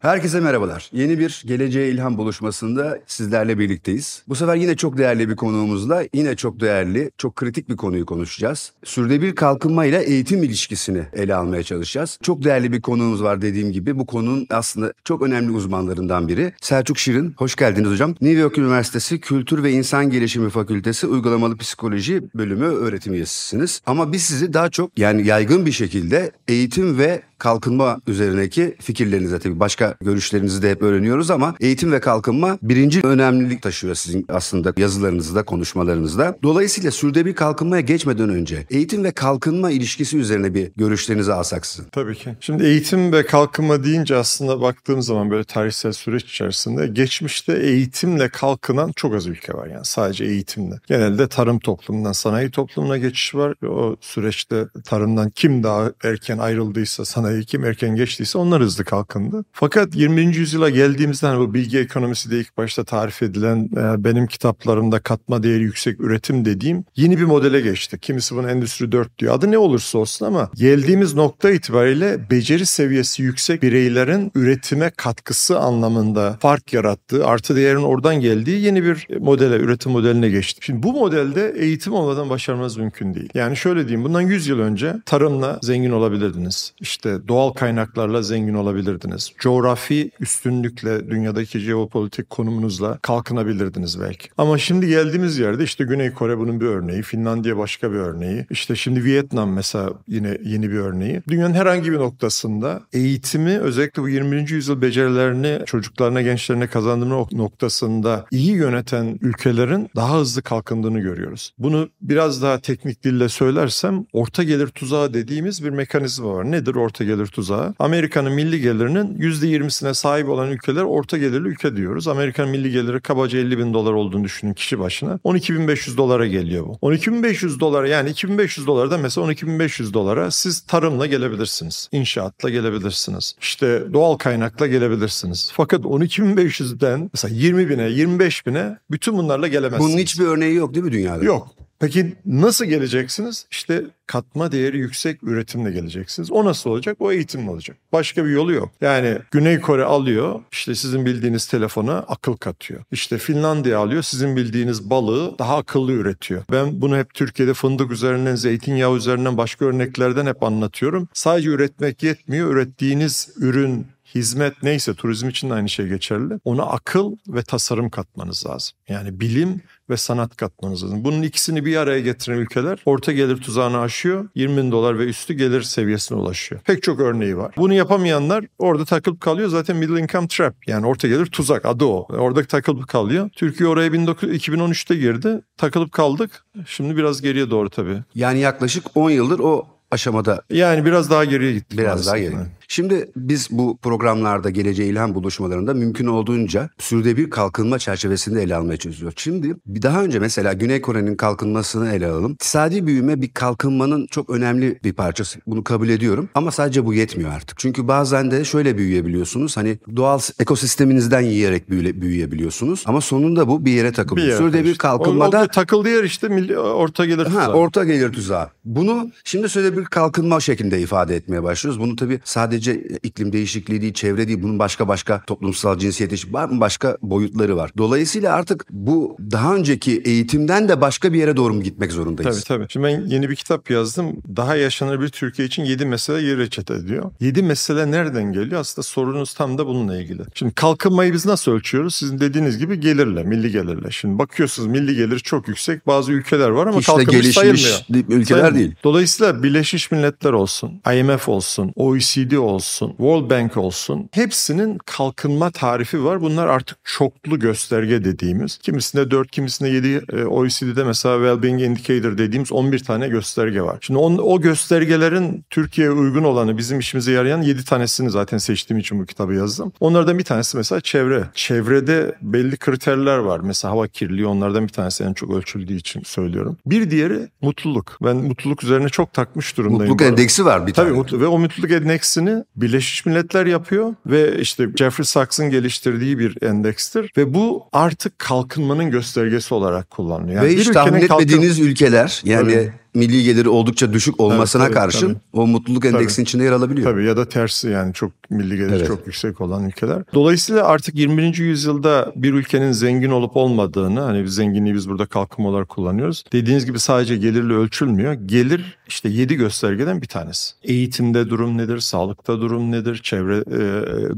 Herkese merhabalar. Yeni bir Geleceğe İlham Buluşması'nda sizlerle birlikteyiz. Bu sefer yine çok değerli bir konuğumuzla yine çok değerli, çok kritik bir konuyu konuşacağız. Sürdürülebilir kalkınma ile eğitim ilişkisini ele almaya çalışacağız. Çok değerli bir konuğumuz var dediğim gibi. Bu konunun aslında çok önemli uzmanlarından biri. Selçuk Şirin, hoş geldiniz hocam. New York Üniversitesi Kültür ve İnsan Gelişimi Fakültesi Uygulamalı Psikoloji Bölümü öğretim üyesisiniz. Ama biz sizi daha çok yani yaygın bir şekilde eğitim ve kalkınma üzerindeki fikirlerinize, tabii başka görüşlerinizi de hep öğreniyoruz ama eğitim ve kalkınma birinci önemlilik taşıyor sizin aslında yazılarınızda, konuşmalarınızda. Dolayısıyla sürdürülebilir kalkınmaya geçmeden önce eğitim ve kalkınma ilişkisi üzerine bir görüşlerinizi alsak sizin. Tabii ki. Şimdi eğitim ve kalkınma deyince aslında baktığım zaman böyle tarihsel süreç içerisinde geçmişte eğitimle kalkınan çok az ülke var, yani sadece eğitimle. Genelde tarım toplumundan sanayi toplumuna geçiş var. O süreçte tarımdan kim daha erken ayrıldıysa, sanayi kim erken geçtiyse onlar hızlı kalkındı. Fakat 20. yüzyıla geldiğimizde hani bu bilgi ekonomisi de ilk başta tarif edilen benim kitaplarımda katma değeri yüksek üretim dediğim yeni bir modele geçti. Kimisi buna Endüstri 4 diyor. Adı ne olursa olsun ama geldiğimiz nokta itibariyle beceri seviyesi yüksek bireylerin üretime katkısı anlamında fark yarattığı, artı değerin oradan geldiği yeni bir modele, üretim modeline geçti. Şimdi bu modelde eğitim olmadan başarmanız mümkün değil. Yani şöyle diyeyim, bundan 100 yıl önce tarımla zengin olabilirdiniz. İşte doğal kaynaklarla zengin olabilirdiniz. Coğrafi üstünlükle, dünyadaki jeopolitik konumunuzla kalkınabilirdiniz belki. Ama şimdi geldiğimiz yerde işte Güney Kore bunun bir örneği, Finlandiya başka bir örneği. İşte şimdi Vietnam mesela yine yeni bir örneği. Dünyanın herhangi bir noktasında eğitimi, özellikle bu 20. yüzyıl becerilerini çocuklarına, gençlerine kazandırma noktasında iyi yöneten ülkelerin daha hızlı kalkındığını görüyoruz. Bunu biraz daha teknik dille söylersem orta gelir tuzağı dediğimiz bir mekanizma var. Nedir orta gelir tuzağı? Amerika'nın milli gelirinin %20'sine sahip olan ülkeler orta gelirli ülke diyoruz. Amerika'nın milli geliri kabaca $50.000 olduğunu düşünün kişi başına. $12.500 geliyor bu. $12.500 yani $2.500 da mesela $12.500 siz tarımla gelebilirsiniz. İnşaatla gelebilirsiniz. İşte doğal kaynakla gelebilirsiniz. Fakat 12.500'den mesela 20.000'e, 25.000'e bütün bunlarla gelemezsiniz. Bunun hiçbir örneği yok değil mi dünyada? Yok. Peki nasıl geleceksiniz? İşte katma değeri yüksek üretimle geleceksiniz. O nasıl olacak? O eğitimle olacak. Başka bir yolu yok. Yani Güney Kore alıyor, işte sizin bildiğiniz telefona akıl katıyor. İşte Finlandiya alıyor, sizin bildiğiniz balığı daha akıllı üretiyor. Ben bunu hep Türkiye'de fındık üzerinden, zeytinyağı üzerinden, başka örneklerden hep anlatıyorum. Sadece üretmek yetmiyor. Ürettiğiniz ürün, hizmet neyse, turizm için de aynı şey geçerli. Ona akıl ve tasarım katmanız lazım. Yani bilim ve sanat katmanız lazım. Bunun ikisini bir araya getiren ülkeler orta gelir tuzağını aşıyor. $20.000 ve üstü gelir seviyesine ulaşıyor. Pek çok örneği var. Bunu yapamayanlar orada takılıp kalıyor. Zaten middle income trap, yani orta gelir tuzak adı o. Orada takılıp kalıyor. Türkiye oraya 2013'te girdi. Takılıp kaldık. Şimdi biraz geriye doğru tabii. Yani yaklaşık 10 yıldır o aşamada. Yani biraz daha geriye gittik. Biraz daha geriye. Şimdi biz bu programlarda, Geleceğe İlham Buluşmalarında mümkün olduğunca sürdürülebilir kalkınma çerçevesinde ele almaya çalışıyoruz. Şimdi daha önce mesela Güney Kore'nin kalkınmasını ele alalım. İktisadi büyüme bir kalkınmanın çok önemli bir parçası. Bunu kabul ediyorum ama sadece bu yetmiyor artık. Çünkü bazen de şöyle büyüyebiliyorsunuz. Hani doğal ekosisteminizden yiyerek büyüyebiliyorsunuz ama sonunda bu bir yere takılıyor. Sürdürülebilir kalkınmada takıldığı yer işte orta gelir tuzağı. Orta gelir tuzağı. Bunu şimdi sürdürülebilir kalkınma şeklinde ifade etmeye başlıyoruz. Bunu tabii sadece iklim değişikliği değil, çevre değil, bunun başka toplumsal, cinsiyet eşitliği, başka boyutları var. Dolayısıyla artık bu daha önceki eğitimden de başka bir yere doğru mu gitmek zorundayız? Tabii. Şimdi ben yeni bir kitap yazdım. Daha yaşanır bir Türkiye için 7 mesele yeri reçete diyor. 7 mesele nereden geliyor? Aslında sorunuz tam da bununla ilgili. Şimdi kalkınmayı biz nasıl ölçüyoruz? Sizin dediğiniz gibi gelirle, milli gelirle. Şimdi bakıyorsunuz milli geliri çok yüksek. Bazı ülkeler var ama işte kalkınmış sayılmıyor. Ülkeler değil. Dolayısıyla Birleşmiş Milletler olsun, IMF olsun, OECD olsun, World Bank olsun, hepsinin kalkınma tarifi var. Bunlar artık çoklu gösterge dediğimiz. Kimisinde 4, kimisinde 7, OECD'de mesela Wellbeing Indicator dediğimiz 11 tane gösterge var. Şimdi o göstergelerin Türkiye'ye uygun olanı, bizim işimize yarayan 7 tanesini zaten seçtiğim için bu kitabı yazdım. Onlardan bir tanesi mesela çevre. Çevrede belli kriterler var. Mesela hava kirliliği onlardan bir tanesi, en çok ölçüldüğü için söylüyorum. Bir diğeri mutluluk. Ben mutluluk üzerine çok takmış durumdayım. Mutluluk endeksi var bir tane. Tabii ve o mutluluk endeksini Birleşmiş Milletler yapıyor ve işte Jeffrey Sachs'ın geliştirdiği bir endekstir ve bu artık kalkınmanın göstergesi olarak kullanılıyor. Yani ve hiç tahmin etmediğiniz ülkeler yani... Öyle. milli geliri oldukça düşük olmasına karşın o mutluluk endeksinin içinde yer alabiliyor. Tabii, ya da tersi, yani çok milli geliri çok yüksek olan ülkeler. Dolayısıyla artık 21. yüzyılda bir ülkenin zengin olup olmadığını, hani zenginliği biz burada kalkınma olarak kullanıyoruz. Dediğiniz gibi sadece gelirle ölçülmüyor. Gelir işte 7 göstergeden bir tanesi. Eğitimde durum nedir? Sağlıkta durum nedir? Çevre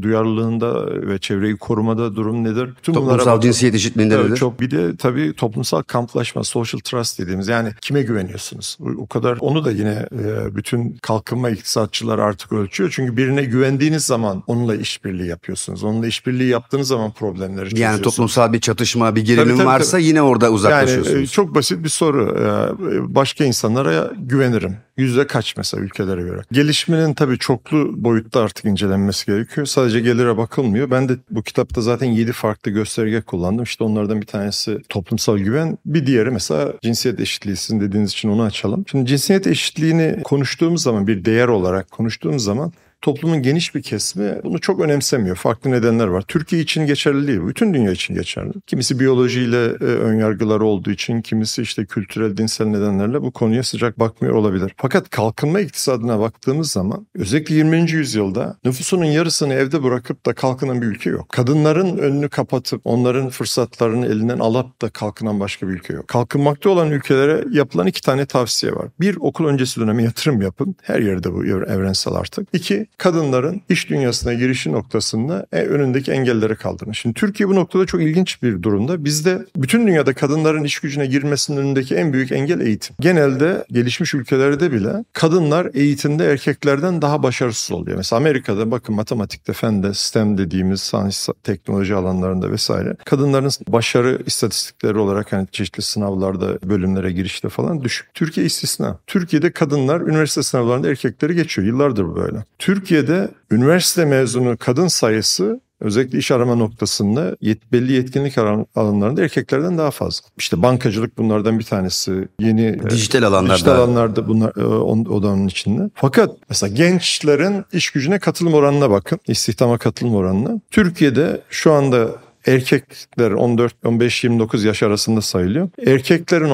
duyarlılığında ve çevreyi korumada durum nedir? Tüm toplumsal cinsiyet eşitliğinde nedir? Çok, bir de tabii toplumsal kamplaşma, social trust dediğimiz, yani kime güveniyorsunuz? O kadar, onu da yine bütün kalkınma iktisatçıları artık ölçüyor. Çünkü birine güvendiğiniz zaman onunla işbirliği yapıyorsunuz. Onunla işbirliği yaptığınız zaman problemleri çözüyorsunuz. Yani toplumsal bir çatışma, bir gerilim varsa yine orada uzaklaşıyorsunuz. Yani çok basit bir soru. Başka insanlara güvenirim. Yüzde kaç mesela ülkelere göre? Gelişmenin tabii çoklu boyutta artık incelenmesi gerekiyor. Sadece gelire bakılmıyor. Ben de bu kitapta zaten 7 farklı gösterge kullandım. İşte onlardan bir tanesi toplumsal güven. Bir diğeri mesela cinsiyet eşitliği, sizin dediğiniz için onu açalım. Şimdi cinsiyet eşitliğini konuştuğumuz zaman, bir değer olarak konuştuğumuz zaman toplumun geniş bir kesimi bunu çok önemsemiyor. Farklı nedenler var. Türkiye için geçerli değil, bütün dünya için geçerli. Kimisi biyolojiyle önyargıları olduğu için, kimisi işte kültürel, dinsel nedenlerle bu konuya sıcak bakmıyor olabilir. Fakat kalkınma iktisadına baktığımız zaman özellikle 20. yüzyılda nüfusunun yarısını evde bırakıp da kalkınan bir ülke yok. Kadınların önünü kapatıp onların fırsatlarını elinden alıp da kalkınan başka bir ülke yok. Kalkınmakta olan ülkelere yapılan 2 tane tavsiye var. Bir, okul öncesi döneme yatırım yapın. Her yerde bu evrensel artık. 2, kadınların iş dünyasına girişi noktasında önündeki engelleri kaldırın. Şimdi Türkiye bu noktada çok ilginç bir durumda. Bizde bütün dünyada kadınların iş gücüne girmesinin önündeki en büyük engel eğitim. Genelde gelişmiş ülkelerde bile kadınlar eğitimde erkeklerden daha başarısız oluyor. Mesela Amerika'da bakın, matematikte, fende, STEM dediğimiz sanat, teknoloji alanlarında vesaire kadınların başarı istatistikleri olarak hani çeşitli sınavlarda, bölümlere girişte falan düşük. Türkiye istisna. Türkiye'de kadınlar üniversite sınavlarında erkekleri geçiyor. Yıllardır böyle. Türkiye'de üniversite mezunu kadın sayısı özellikle iş arama noktasında belli yetkinlik alanlarında erkeklerden daha fazla. İşte bankacılık bunlardan bir tanesi. Yeni dijital alanlarda bunlar odanın içinde. Fakat mesela gençlerin iş gücüne katılım oranına bakın. İstihdama katılım oranına. Türkiye'de şu anda erkekler 14-15-29 yaş arasında sayılıyor. Erkeklerin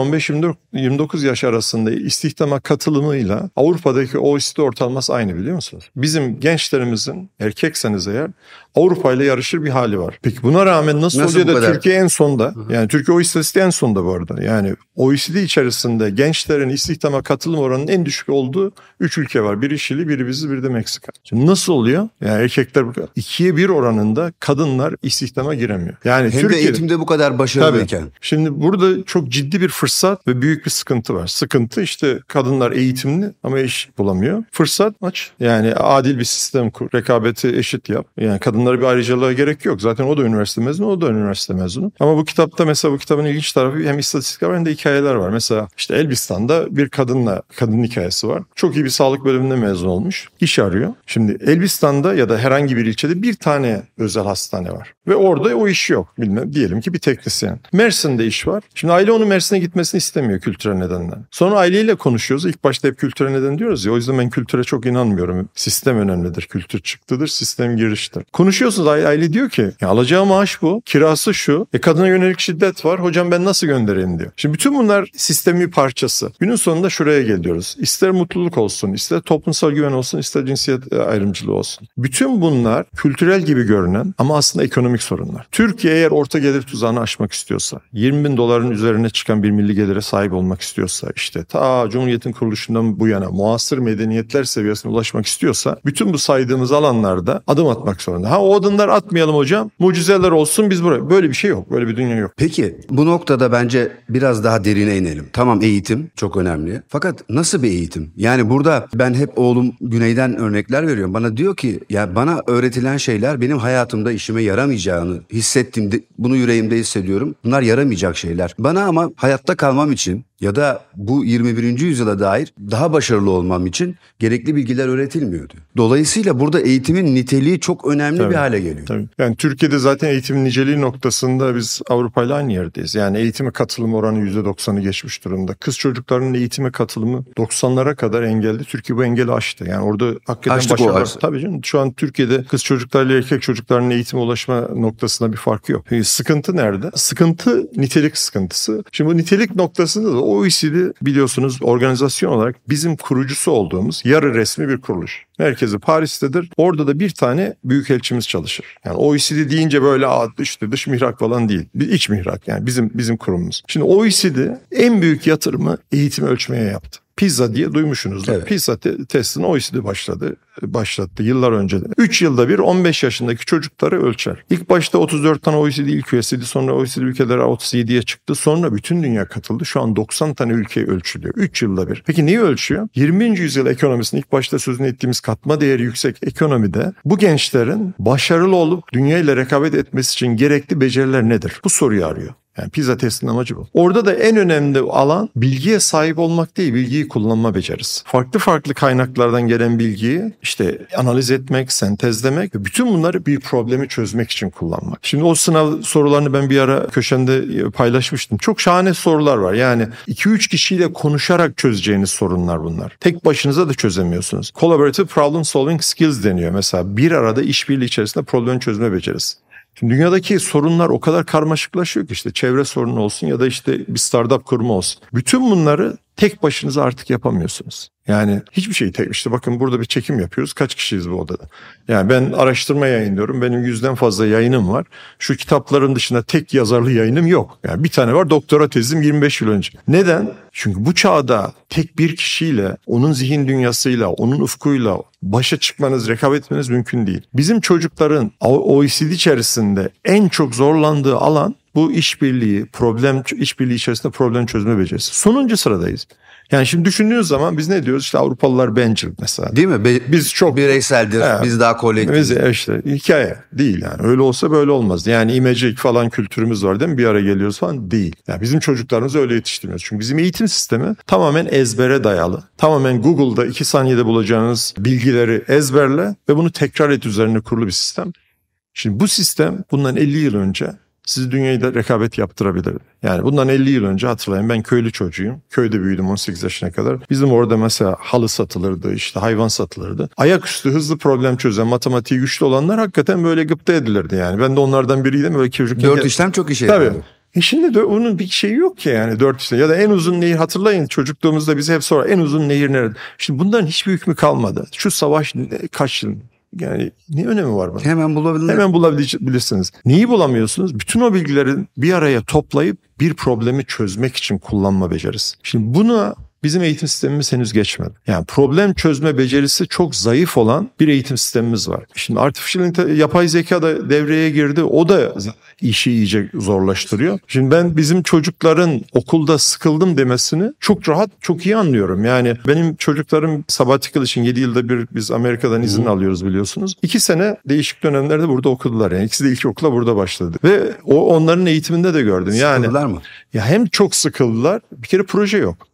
15-29 yaş arasında istihdama katılımıyla Avrupa'daki OECD ortalaması aynı, biliyor musunuz? Bizim gençlerimizin, erkekseniz eğer, Avrupa ile yarışır bir hali var. Peki buna rağmen nasıl oluyor da Türkiye en sonda? Yani Türkiye o istatistiği en sonda bu arada. Yani OECD içerisinde gençlerin istihdama katılım oranının en düşük olduğu 3 ülke var. Biri Şili, biri bizi, biri de Meksika. Şimdi nasıl oluyor? Yani erkekler 2:1 oranında kadınlar istihdama giremiyor. Yani hem Türkiye de eğitimde bu kadar başarılıyken. Tabii. Şimdi burada çok ciddi bir fırsat ve büyük bir sıkıntı var. Sıkıntı işte kadınlar eğitimli ama iş bulamıyor. Fırsat aç. Yani adil bir sistem kur. Rekabeti eşit yap. Yani kadınlara bir ayrıcalığa gerek yok. Zaten o da üniversite mezunu, o da üniversite mezunu. Ama bu kitapta mesela, bu kitabın ilginç tarafı, hem istatistikler var hem de hikayeler var. Mesela işte Elbistan'da bir kadının hikayesi var. Çok iyi bir sağlık bölümünde mezun olmuş. İş arıyor. Şimdi Elbistan'da ya da herhangi bir ilçede bir tane özel hastane var. Ve orada o iş yok. Bilmem, diyelim ki bir teknisyen. Mersin'de iş var. Şimdi aile onun Mersin'e gitmesini istemiyor kültürel nedenler. Sonra aileyle konuşuyoruz. İlk başta hep kültürel neden diyoruz ya. O yüzden ben kültüre çok inanmıyorum. Sistem önemlidir. Kültür çıktıdır. Sistem giriştir. Konuşuyorsunuz, aile diyor ki alacağı maaş bu. Kirası şu. Kadına yönelik şiddet var. Hocam ben nasıl göndereyim diyor. Şimdi bütün bunlar sistemin bir parçası. Günün sonunda şuraya geliyoruz. İster mutluluk olsun, ister toplumsal güven olsun, ister cinsiyet ayrımcılığı olsun. Bütün bunlar kültürel gibi görünen ama aslında ekonomik sorunlar. Türkiye eğer orta gelir tuzağını aşmak istiyorsa, 20 bin doların üzerine çıkan bir milli gelire sahip olmak istiyorsa, işte ta Cumhuriyet'in kuruluşundan bu yana muasır medeniyetler seviyesine ulaşmak istiyorsa, bütün bu saydığımız alanlarda adım atmak zorunda. Ha, o adımlar atmayalım hocam, mucizeler olsun biz buraya. Böyle bir şey yok, böyle bir dünya yok. Peki bu noktada bence biraz daha derine inelim. Tamam, eğitim çok önemli. Fakat nasıl bir eğitim? Yani burada ben hep oğlum Güney'den örnekler veriyorum. Bana diyor ki ya bana öğretilen şeyler benim hayatımda işime yaramayacağını hissettim, bunu yüreğimde hissediyorum. Bunlar yaramayacak şeyler. Bana ama hayatta kalmam için ya da bu 21. yüzyıla dair daha başarılı olmam için gerekli bilgiler öğretilmiyordu. Dolayısıyla burada eğitimin niteliği çok önemli bir hale geliyor. Tabii. Yani Türkiye'de zaten eğitimin niceliği noktasında biz Avrupa ile aynı yerdeyiz. Yani eğitime katılım oranı %90'ı geçmiş durumda. Kız çocuklarının eğitime katılımı 90'lara kadar engelli. Türkiye bu engeli aştı. Yani orada hakikaten başarılar. Tabii canım, şu an Türkiye'de kız çocuklarıyla erkek çocuklarının eğitime ulaşma noktasında bir farkı yok. Peki, sıkıntı nerede? Sıkıntı nitelik sıkıntısı. Şimdi bu nitelik noktasında da OECD biliyorsunuz organizasyon olarak bizim kurucusu olduğumuz yarı resmi bir kuruluş. Merkezi Paris'tedir. Orada da bir tane büyükelçimiz çalışır. Yani OECD deyince böyle işte dış mihrak falan değil. Bir iç mihrak yani bizim kurumumuz. Şimdi OECD en büyük yatırımı eğitimi ölçmeye yaptı. PISA diye duymuşsunuzdur. Evet. PISA testini OECD başlattı yıllar önce de. 3 yılda bir 15 yaşındaki çocukları ölçer. İlk başta 34 tane OECD ilk üyesiydi. Sonra OECD ülkeleri 37'ye çıktı. Sonra bütün dünya katıldı. Şu an 90 tane ülke ölçülüyor. 3 yılda bir. Peki neyi ölçüyor? 20. yüzyıl ekonomisinin ilk başta sözünü ettiğimiz katma değeri yüksek ekonomide bu gençlerin başarılı olup dünya ile rekabet etmesi için gerekli beceriler nedir? Bu soruyu arıyor. Yani PISA testinin amacı bu. Orada da en önemli alan bilgiye sahip olmak değil, bilgiyi kullanma becerisi. Farklı kaynaklardan gelen bilgiyi işte analiz etmek, sentezlemek ve bütün bunları bir problemi çözmek için kullanmak. Şimdi o sınav sorularını ben bir ara köşemde paylaşmıştım. Çok şahane sorular var. Yani 2-3 kişiyle konuşarak çözeceğiniz sorunlar bunlar. Tek başınıza da çözemiyorsunuz. Collaborative problem solving skills deniyor mesela. Bir arada işbirliği içerisinde problem çözme becerisi. Şimdi dünyadaki sorunlar o kadar karmaşıklaşıyor ki işte çevre sorunu olsun ya da işte bir startup kurma olsun. Bütün bunları tek başınıza artık yapamıyorsunuz. Yani hiçbir şeyi tek işte bakın burada bir çekim yapıyoruz. Kaç kişiyiz bu odada? Yani ben araştırma yayınlıyorum. Benim 100'den fazla yayınım var. Şu kitapların dışında tek yazarlı yayınım yok. Yani bir tane var doktora tezim 25 yıl önce. Neden? Çünkü bu çağda tek bir kişiyle, onun zihin dünyasıyla, onun ufkuyla başa çıkmanız, rekabet etmeniz mümkün değil. Bizim çocukların OECD içerisinde en çok zorlandığı alan bu işbirliği içerisinde problem çözme becerisi. Sonuncu sıradayız. Yani şimdi düşündüğünüz zaman biz ne diyoruz? İşte Avrupalılar bencil mesela. Değil mi? Biz çok bireyseldir. He, biz daha kolektifiz. İşte hikaye değil yani. Öyle olsa böyle olmaz. Yani imecilik falan kültürümüz var değil mi? Bir ara geliyoruz falan değil. Yani bizim çocuklarımızı öyle yetiştirmiyoruz. Çünkü bizim eğitim sistemi tamamen ezbere dayalı. Tamamen Google'da 2 saniyede bulacağınız bilgileri ezberle ve bunu tekrar et üzerine kurulu bir sistem. Şimdi bu sistem bundan 50 yıl önce sizi dünyayı da rekabet yaptırabilirdi. Yani bundan 50 yıl önce hatırlayın ben köylü çocuğuyum. Köyde büyüdüm 18 yaşına kadar. Bizim orada mesela halı satılırdı, işte hayvan satılırdı. Ayaküstü hızlı problem çözen, matematiği güçlü olanlar hakikaten böyle gıpta edilirdi yani. Ben de onlardan biriydim. Böyle çocuk 4 işlem çok işe yarıyordu. Tabii. Şimdi de onun bir şeyi yok ki yani 4 işte ya da en uzun nehir hatırlayın çocukluğumuzda bize hep sorar en uzun nehir nerede? Şimdi bundan hiçbir hükmü kalmadı. Şu savaş kaç yıl? Yani ne önemi var bana? Hemen bulabilirsiniz. Neyi bulamıyorsunuz? Bütün o bilgileri bir araya toplayıp bir problemi çözmek için kullanma becerisi. Şimdi buna bizim eğitim sistemimiz henüz geçmedi. Yani problem çözme becerisi çok zayıf olan bir eğitim sistemimiz var. Şimdi yapay zeka da devreye girdi. O da işi iyice zorlaştırıyor. Şimdi ben bizim çocukların okulda sıkıldım demesini çok rahat, çok iyi anlıyorum. Yani benim çocuklarım sabbatical için 7 yılda bir biz Amerika'dan izin alıyoruz biliyorsunuz. 2 sene değişik dönemlerde burada okudular. Yani ikisi de ilkokula burada başladı. Ve onların eğitiminde de gördüm. Yani, sıkıldılar mı? Ya hem çok sıkıldılar. Bir kere proje yok.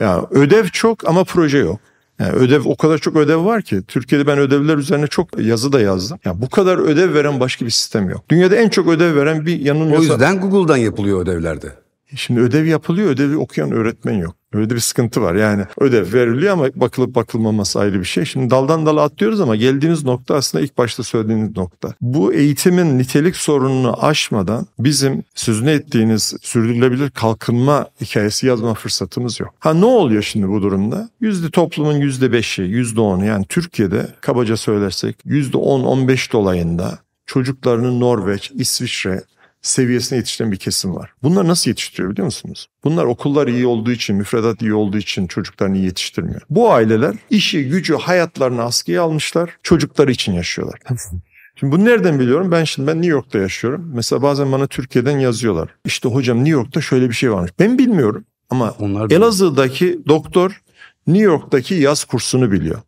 Yani ödev çok ama proje yok. Yani o kadar çok ödev var ki Türkiye'de ben ödevler üzerine çok yazı da yazdım. Yani bu kadar ödev veren başka bir sistem yok. Dünyada en çok ödev veren bir yanılmıyorsa. O yüzden Google'dan yapılıyor ödevlerde. Şimdi ödev yapılıyor, ödevi okuyan öğretmen yok. Öyle de bir sıkıntı var yani ödev veriliyor ama bakılıp bakılmaması ayrı bir şey. Şimdi daldan dala atlıyoruz ama geldiğimiz nokta aslında ilk başta söylediğiniz nokta. Bu eğitimin nitelik sorununu aşmadan bizim sözünü ettiğiniz sürdürülebilir kalkınma hikayesi yazma fırsatımız yok. Ha ne oluyor şimdi bu durumda? Toplumun %5'i, %10'u yani Türkiye'de kabaca söylersek %10-15 dolayında çocuklarını Norveç, İsviçre seviyesine yetiştiren bir kesim var. Bunlar nasıl yetiştiriyor biliyor musunuz? Bunlar okullar iyi olduğu için, müfredat iyi olduğu için çocuklarını iyi yetiştirmiyor. Bu aileler işi, gücü, hayatlarını askıya almışlar, çocukları için yaşıyorlar. Şimdi bunu nereden biliyorum? Ben New York'ta yaşıyorum. Mesela bazen bana Türkiye'den yazıyorlar. İşte hocam New York'ta şöyle bir şey varmış. Ben bilmiyorum ama Elazığ'daki doktor New York'taki yaz kursunu biliyor.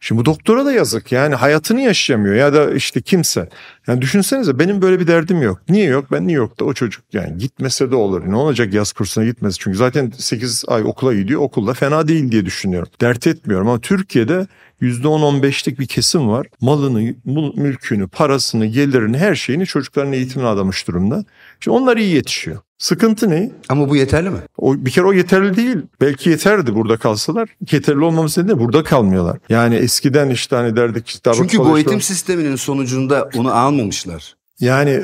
Şimdi bu doktora da yazık yani hayatını yaşayamıyor ya da işte kimse. Yani düşünsenize benim böyle bir derdim yok. Niye yok? Ben New York'ta o çocuk yani gitmese de olur. Ne olacak yaz kursuna gitmesi? Çünkü zaten 8 ay okula gidiyor. Okulda fena değil diye düşünüyorum. Dert etmiyorum ama Türkiye'de %10-15'lik bir kesim var. Malını, mülkünü, parasını, gelirini, her şeyini çocukların eğitimine adamış durumda. Şimdi onlar iyi yetişiyor. Sıkıntı ne? Ama bu yeterli mi? Bir kere o yeterli değil. Belki yeterdi burada kalsalar. Yeterli olmamız nedeniyle burada kalmıyorlar. Yani eskiden işte hani derdik. Çünkü bu eğitim sisteminin sonucunda onu almamışlar. Yani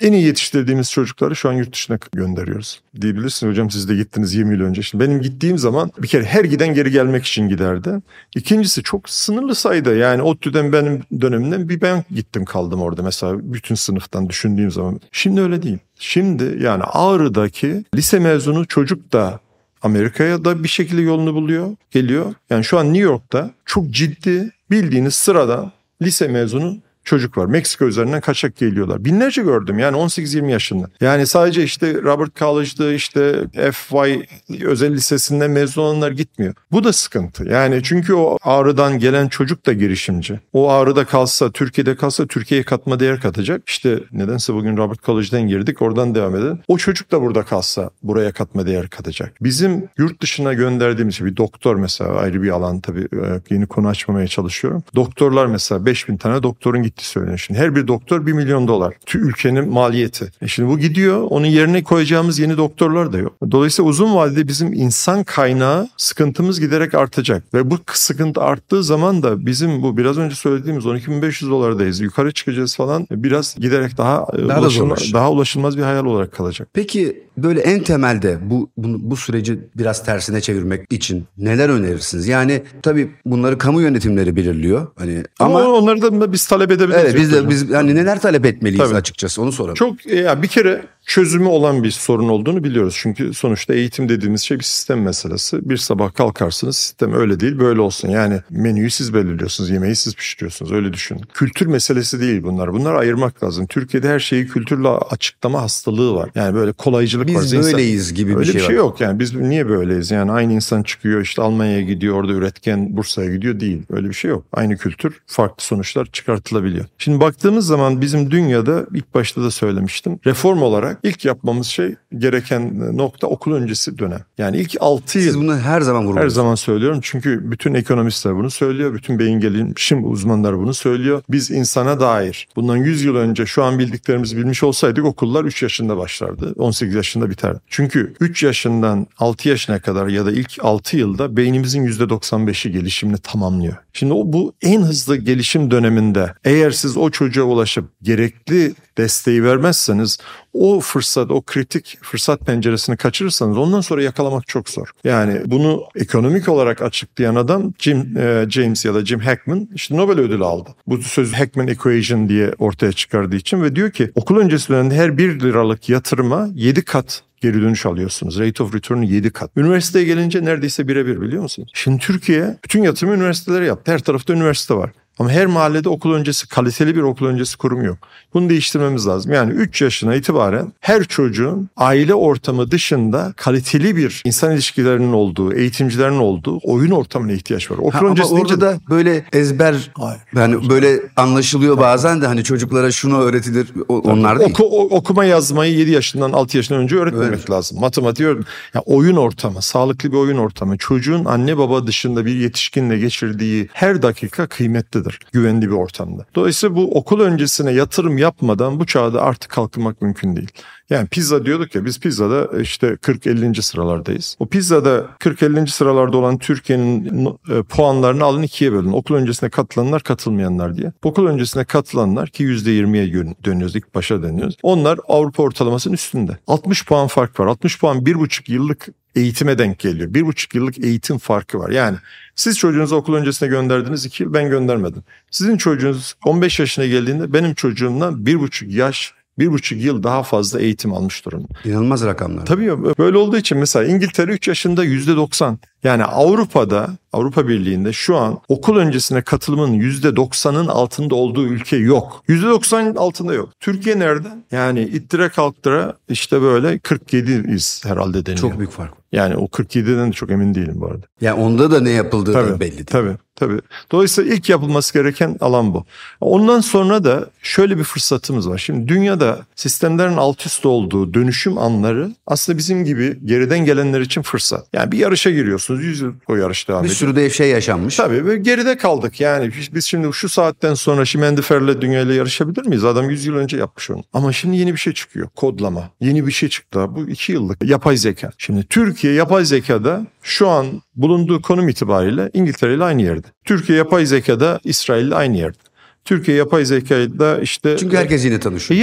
en iyi yetiştirdiğimiz çocukları şu an yurt dışına gönderiyoruz. Diyebilirsiniz hocam siz de gittiniz 20 yıl önce. Şimdi benim gittiğim zaman bir kere her giden geri gelmek için giderdi. İkincisi çok sınırlı sayıda, yani ODTÜ'den benim dönemimden bir ben gittim kaldım orada mesela bütün sınıftan düşündüğüm zaman. Şimdi öyle değil. Şimdi yani Ağrı'daki lise mezunu çocuk da Amerika'ya da bir şekilde yolunu buluyor, geliyor. Yani şu an New York'ta çok ciddi bildiğiniz sıradan lise mezunu çocuk var. Meksika üzerinden kaçak geliyorlar. Binlerce gördüm yani 18-20 yaşında. Yani sadece işte Robert College'da işte FY özel lisesinden mezun olanlar gitmiyor. Bu da sıkıntı. Yani çünkü o Ağrı'dan gelen çocuk da girişimci. O Ağrı'da kalsa, Türkiye'de kalsa Türkiye'ye katma değer katacak. İşte nedense bugün Robert College'den girdik, oradan devam edelim. O çocuk da burada kalsa buraya katma değer katacak. Bizim yurt dışına gönderdiğimiz bir doktor mesela, ayrı bir alan tabii, yeni konu açmamaya çalışıyorum. Doktorlar mesela 5000 tane doktorun söyleniyor. Şimdi her bir doktor 1 milyon dolar. Ülkenin maliyeti. Şimdi bu gidiyor. Onun yerine koyacağımız yeni doktorlar da yok. Dolayısıyla uzun vadede bizim insan kaynağı sıkıntımız giderek artacak. Ve bu sıkıntı arttığı zaman da bizim bu biraz önce söylediğimiz 12.500 dolardayız. Yukarı çıkacağız falan. Biraz giderek daha ulaşılmaz bir hayal olarak kalacak. Peki böyle en temelde bu süreci biraz tersine çevirmek için neler önerirsiniz? Yani tabii bunları kamu yönetimleri belirliyor. Hani ama onları da biz talep edebiliriz. Evet biz yani neler talep etmeliyiz tabii. Açıkçası onu soralım. Çok ya bir kere çözümü olan bir sorun olduğunu biliyoruz. Çünkü sonuçta eğitim dediğimiz şey bir sistem meselesi. Bir sabah kalkarsınız, sistem öyle değil böyle olsun. Yani menüyü siz belirliyorsunuz, yemeği siz pişiriyorsunuz, öyle düşünün. Kültür meselesi değil bunlar. Bunları ayırmak lazım. Türkiye'de her şeyi kültürle açıklama hastalığı var. Yani böyle kolaycılık var. Biz böyleyiz insan, gibi bir şey var. Öyle bir şey yok yani. Biz niye böyleyiz? Yani aynı insan çıkıyor işte Almanya'ya gidiyor, orada üretken Bursa'ya gidiyor değil. Öyle bir şey yok. Aynı kültür farklı sonuçlar çıkartılabiliyor. Şimdi baktığımız zaman bizim dünyada ilk başta da söylemiştim. Reform olarak İlk yapmamız şey gereken nokta okul öncesi dönem. Yani ilk 6 yıl. Siz bunu her zaman vurguluyorsunuz. Her zaman söylüyorum çünkü bütün ekonomistler bunu söylüyor. Bütün beyin gelişim uzmanları bunu söylüyor. Biz insana dair bundan 100 yıl önce şu an bildiklerimizi bilmiş olsaydık okullar 3 yaşında başlardı. 18 yaşında biterdi. Çünkü 3 yaşından 6 yaşına kadar ya da ilk 6 yılda beynimizin %95'i gelişimini tamamlıyor. Şimdi bu en hızlı gelişim döneminde eğer siz o çocuğa ulaşıp gerekli desteği vermezseniz o fırsat, o kritik fırsat penceresini kaçırırsanız ondan sonra yakalamak çok zor. Yani bunu ekonomik olarak açıklayan adam James ya da Jim Heckman işte Nobel ödülü aldı. Bu sözü Heckman Equation diye ortaya çıkardığı için ve diyor ki okul öncesi dönemde her 1 liralık yatırıma 7 kat geri dönüş alıyorsunuz. Rate of return'u 7 kat. Üniversiteye gelince neredeyse birebir biliyor musunuz? Şimdi Türkiye bütün yatırımı üniversitelere yaptı. Her tarafta üniversite var. Ama her mahallede okul öncesi, kaliteli bir okul öncesi kurumu yok. Bunu değiştirmemiz lazım. Yani 3 yaşına itibaren her çocuğun aile ortamı dışında kaliteli bir insan ilişkilerinin olduğu, eğitimcilerin olduğu oyun ortamına ihtiyaç var. Okul öncesi deyince de böyle ezber, yani böyle anlaşılıyor bazen de hani çocuklara şunu öğretilir onlar değil. Okuma yazmayı 7 yaşından 6 yaşından önce öğretmemek lazım. Matematiği yani oyun ortamı, sağlıklı bir oyun ortamı. Çocuğun anne baba dışında bir yetişkinle geçirdiği her dakika kıymetli. Güvenli bir ortamda. Dolayısıyla bu okul öncesine yatırım yapmadan bu çağda artık kalkınmak mümkün değil. Yani PISA diyorduk ya, biz PISA'da işte 40-50. Sıralardayız. O PISA'da 40-50. Sıralarda olan Türkiye'nin puanlarını alın ikiye bölün. Okul öncesine katılanlar, katılmayanlar diye. Okul öncesine katılanlar ki %20'ye dönüyoruz, ilk başa dönüyoruz. Onlar Avrupa ortalamasının üstünde. 60 puan fark var. 60 puan 1,5 yıllık eğitime denk geliyor. 1,5 yıllık eğitim farkı var. Yani siz çocuğunuzu okul öncesine gönderdiniz 2 yıl, ben göndermedim. Sizin çocuğunuz 15 yaşına geldiğinde benim çocuğumdan 1,5 yıl daha fazla eğitim almış durumda. İnanılmaz rakamlar. Tabii böyle olduğu için mesela İngiltere 3 yaşında %90. Yani Avrupa Birliği'nde şu an okul öncesine katılımın %90'ın altında olduğu ülke yok. %90'ın altında yok. Türkiye nerede? Yani ittire kalktıra işte böyle 47'yiz herhalde deniyor. Çok büyük fark. Yani o 47'den de çok emin değilim bu arada. Yani onda da ne yapıldığı tabii, belli değil. Tabii. Dolayısıyla ilk yapılması gereken alan bu. Ondan sonra da şöyle bir fırsatımız var. Şimdi dünyada sistemlerin alt üst olduğu dönüşüm anları aslında bizim gibi geriden gelenler için fırsat. Yani bir yarışa giriyorsunuz. 100 yıl o yarış devam ediyor. Bir sürü de şey yaşanmış. Tabii ve geride kaldık. Yani biz şimdi şu saatten sonra Şimendifer'le dünyayla yarışabilir miyiz? Adam 100 yıl önce yapmış onu. Ama şimdi yeni bir şey çıkıyor. Kodlama. Yeni bir şey çıktı. Bu 2 yıllık yapay zeka. Şimdi Türkiye yapay zekada şu an bulunduğu konum itibariyle İngiltere ile aynı yerde. Türkiye yapay zekada İsrail ile aynı yerde. Türkiye yapay zekayı da işte... Çünkü herkes yeni tanışıyor.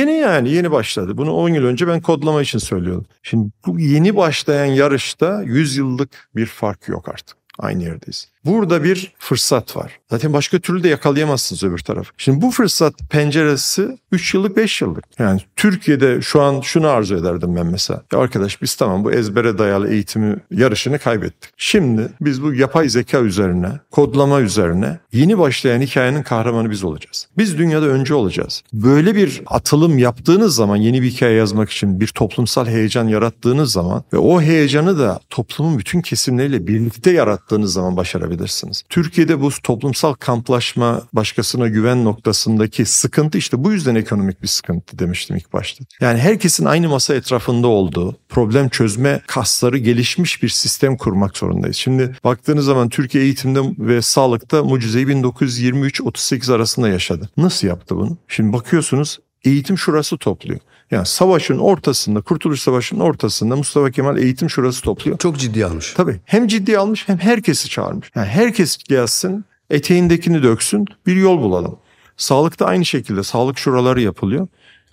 Yeni başladı. Bunu 10 yıl önce ben kodlama için söylüyordum. Şimdi bu yeni başlayan yarışta 100 yıllık bir fark yok artık. Aynı yerdeyiz. Burada bir fırsat var. Zaten başka türlü de yakalayamazsınız öbür tarafı. Şimdi bu fırsat penceresi 3 yıllık 5 yıllık. Yani Türkiye'de şu an şunu arzu ederdim ben mesela. Ya arkadaş biz tamam bu ezbere dayalı eğitimi yarışını kaybettik. Şimdi biz bu yapay zeka üzerine, kodlama üzerine yeni başlayan hikayenin kahramanı biz olacağız. Biz dünyada önce olacağız. Böyle bir atılım yaptığınız zaman yeni bir hikaye yazmak için bir toplumsal heyecan yarattığınız zaman ve o heyecanı da toplumun bütün kesimleriyle birlikte yarattığınız zaman başarabilirsiniz. Türkiye'de bu toplumsal kamplaşma, başkasına güven noktasındaki sıkıntı işte bu yüzden ekonomik bir sıkıntı demiştim ilk başta. Yani herkesin aynı masa etrafında olduğu, problem çözme kasları gelişmiş bir sistem kurmak zorundayız. Şimdi baktığınız zaman Türkiye eğitimde ve sağlıkta mucizeyi 1923-38 arasında yaşadı. Nasıl yaptı bunu? Şimdi bakıyorsunuz eğitim şurası topluyor. Yani savaşın ortasında, Kurtuluş Savaşı'nın ortasında Mustafa Kemal eğitim şurası topluyor. Çok ciddiye almış. Tabii. Hem ciddiye almış hem herkesi çağırmış. Yani herkes gelsin, eteğindekini döksün, bir yol bulalım. Sağlıkta aynı şekilde sağlık şuraları yapılıyor.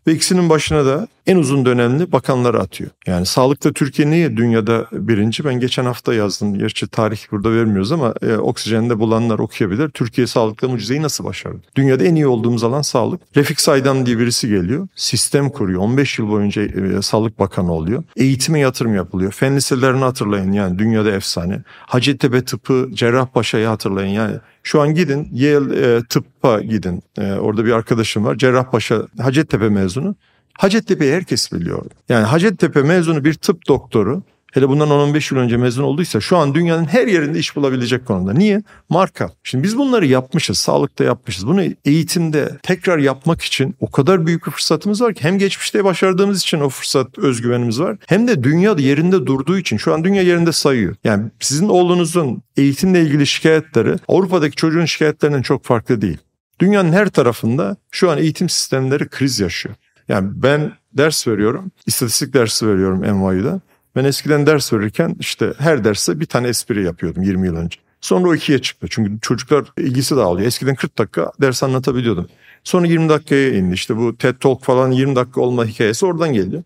Ve ikisinin başına da en uzun dönemli bakanları atıyor. Yani sağlıkta Türkiye niye dünyada birinci? Ben geçen hafta yazdım. Gerçi tarih burada vermiyoruz ama oksijende bulanlar okuyabilir. Türkiye sağlıkta mucizeyi nasıl başardı? Dünyada en iyi olduğumuz alan sağlık. Refik Saydam diye birisi geliyor. Sistem kuruyor. 15 yıl boyunca sağlık bakanı oluyor. Eğitime yatırım yapılıyor. Fen liselerini hatırlayın yani dünyada efsane. Hacettepe tıpı, Cerrahpaşa'yı hatırlayın yani. Şu an gidin Yale tıbba gidin. Orada bir arkadaşım var. Cerrahpaşa, Hacettepe mezunu. Hacettepe'yi herkes biliyor. Yani Hacettepe mezunu bir tıp doktoru, hele bundan 10-15 yıl önce mezun olduysa şu an dünyanın her yerinde iş bulabilecek konumda. Niye? Marka. Şimdi biz bunları yapmışız, sağlıkta yapmışız. Bunu eğitimde tekrar yapmak için o kadar büyük bir fırsatımız var ki hem geçmişte başardığımız için o fırsat özgüvenimiz var. Hem de dünya yerinde durduğu için şu an dünya yerinde sayıyor. Yani sizin oğlunuzun eğitimle ilgili şikayetleri Avrupa'daki çocuğun şikayetlerinden çok farklı değil. Dünyanın her tarafında şu an eğitim sistemleri kriz yaşıyor. Yani ben ders veriyorum, istatistik dersi veriyorum NYU'da. Ben eskiden ders verirken işte her derse bir tane espri yapıyordum 20 yıl önce. Sonra o 2'ye çıktı. Çünkü çocuklar ilgisi dağılıyor. Eskiden 40 dakika ders anlatabiliyordum. Sonra 20 dakikaya indi. İşte bu TED Talk falan 20 dakika olma hikayesi oradan geliyor.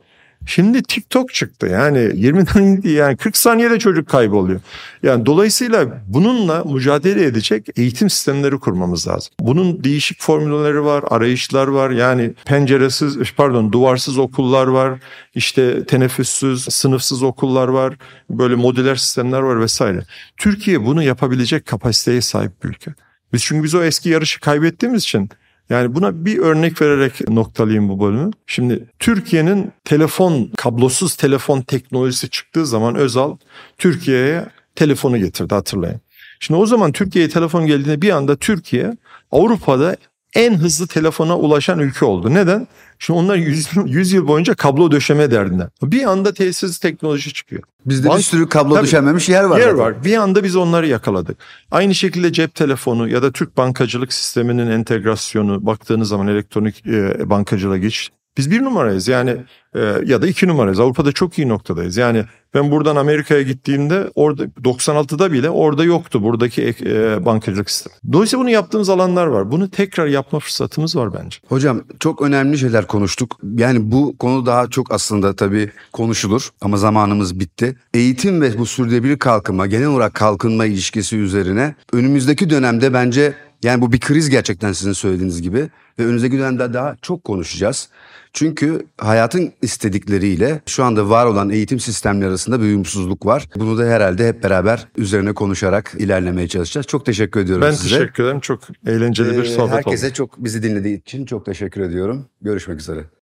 Şimdi TikTok çıktı. Yani 20'den yani 40 saniyede çocuk kayboluyor. Yani dolayısıyla bununla mücadele edecek eğitim sistemleri kurmamız lazım. Bunun değişik formülleri var, arayışlar var. Yani duvarsız okullar var. İşte teneffüssüz, sınıfsız okullar var. Böyle modüler sistemler var vesaire. Türkiye bunu yapabilecek kapasiteye sahip bir ülke. Çünkü biz o eski yarışı kaybettiğimiz için yani buna bir örnek vererek noktalayayım bu bölümü. Şimdi Türkiye'nin kablosuz telefon teknolojisi çıktığı zaman Özal Türkiye'ye telefonu getirdi hatırlayın. Şimdi o zaman Türkiye'ye telefon geldiğinde bir anda Türkiye Avrupa'da en hızlı telefona ulaşan ülke oldu. Neden? Şimdi onlar 100 yıl boyunca kablo döşeme derdinde. Bir anda telsiz teknoloji çıkıyor. Bizde bir sürü kablo döşememiş yer var. Bir anda biz onları yakaladık. Aynı şekilde cep telefonu ya da Türk bankacılık sisteminin entegrasyonu baktığınız zaman elektronik bankacılığa geçiş. Biz 1 numarayız yani ya da 2 numarayız. Avrupa'da çok iyi noktadayız. Yani ben buradan Amerika'ya gittiğimde orada 96'da bile orada yoktu buradaki bankacılık sistemi. Dolayısıyla bunu yaptığımız alanlar var. Bunu tekrar yapma fırsatımız var bence. Hocam çok önemli şeyler konuştuk. Yani bu konu daha çok aslında tabii konuşulur ama zamanımız bitti. Eğitim ve bu sürdürülebilir kalkınma, genel olarak kalkınma ilişkisi üzerine önümüzdeki dönemde bence yani bu bir kriz gerçekten sizin söylediğiniz gibi ve önümüzdeki dönemde daha çok konuşacağız. Çünkü hayatın istedikleriyle şu anda var olan eğitim sistemleri arasında bir uyumsuzluk var. Bunu da herhalde hep beraber üzerine konuşarak ilerlemeye çalışacağız. Çok teşekkür ediyorum size. Ben teşekkür ederim. Çok eğlenceli bir sohbet oldu. Herkese bizi dinlediği için çok teşekkür ediyorum. Görüşmek üzere.